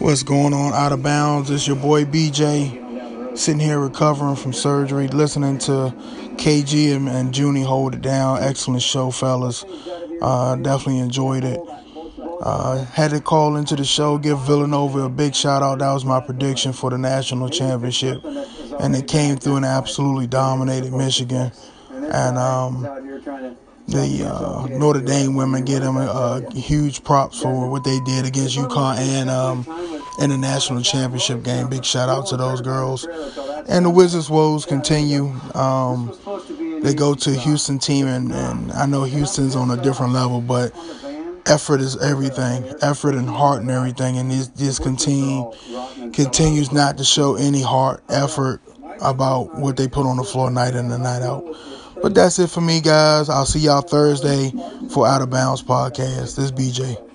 What's going on, Out of Bounds? It's your boy BJ, sitting here recovering from surgery, listening to KG and Junie hold it down. Excellent show, fellas. Definitely enjoyed it. Had to call into the show, give Villanova a big shout-out. That was my prediction for the national championship. And they came through and absolutely dominated Michigan. And the Notre Dame women get them huge props for what they did against UConn and in the national championship game. Big shout out to those girls. And the Wizards' woes continue. They go to Houston team, and I know Houston's on a different level, but effort is everything. Effort and heart and everything. And this team continues not to show any heart, effort about what they put on the floor night in and night out. But that's it for me, guys. I'll see y'all Thursday for Out of Bounds Podcast. This is BJ.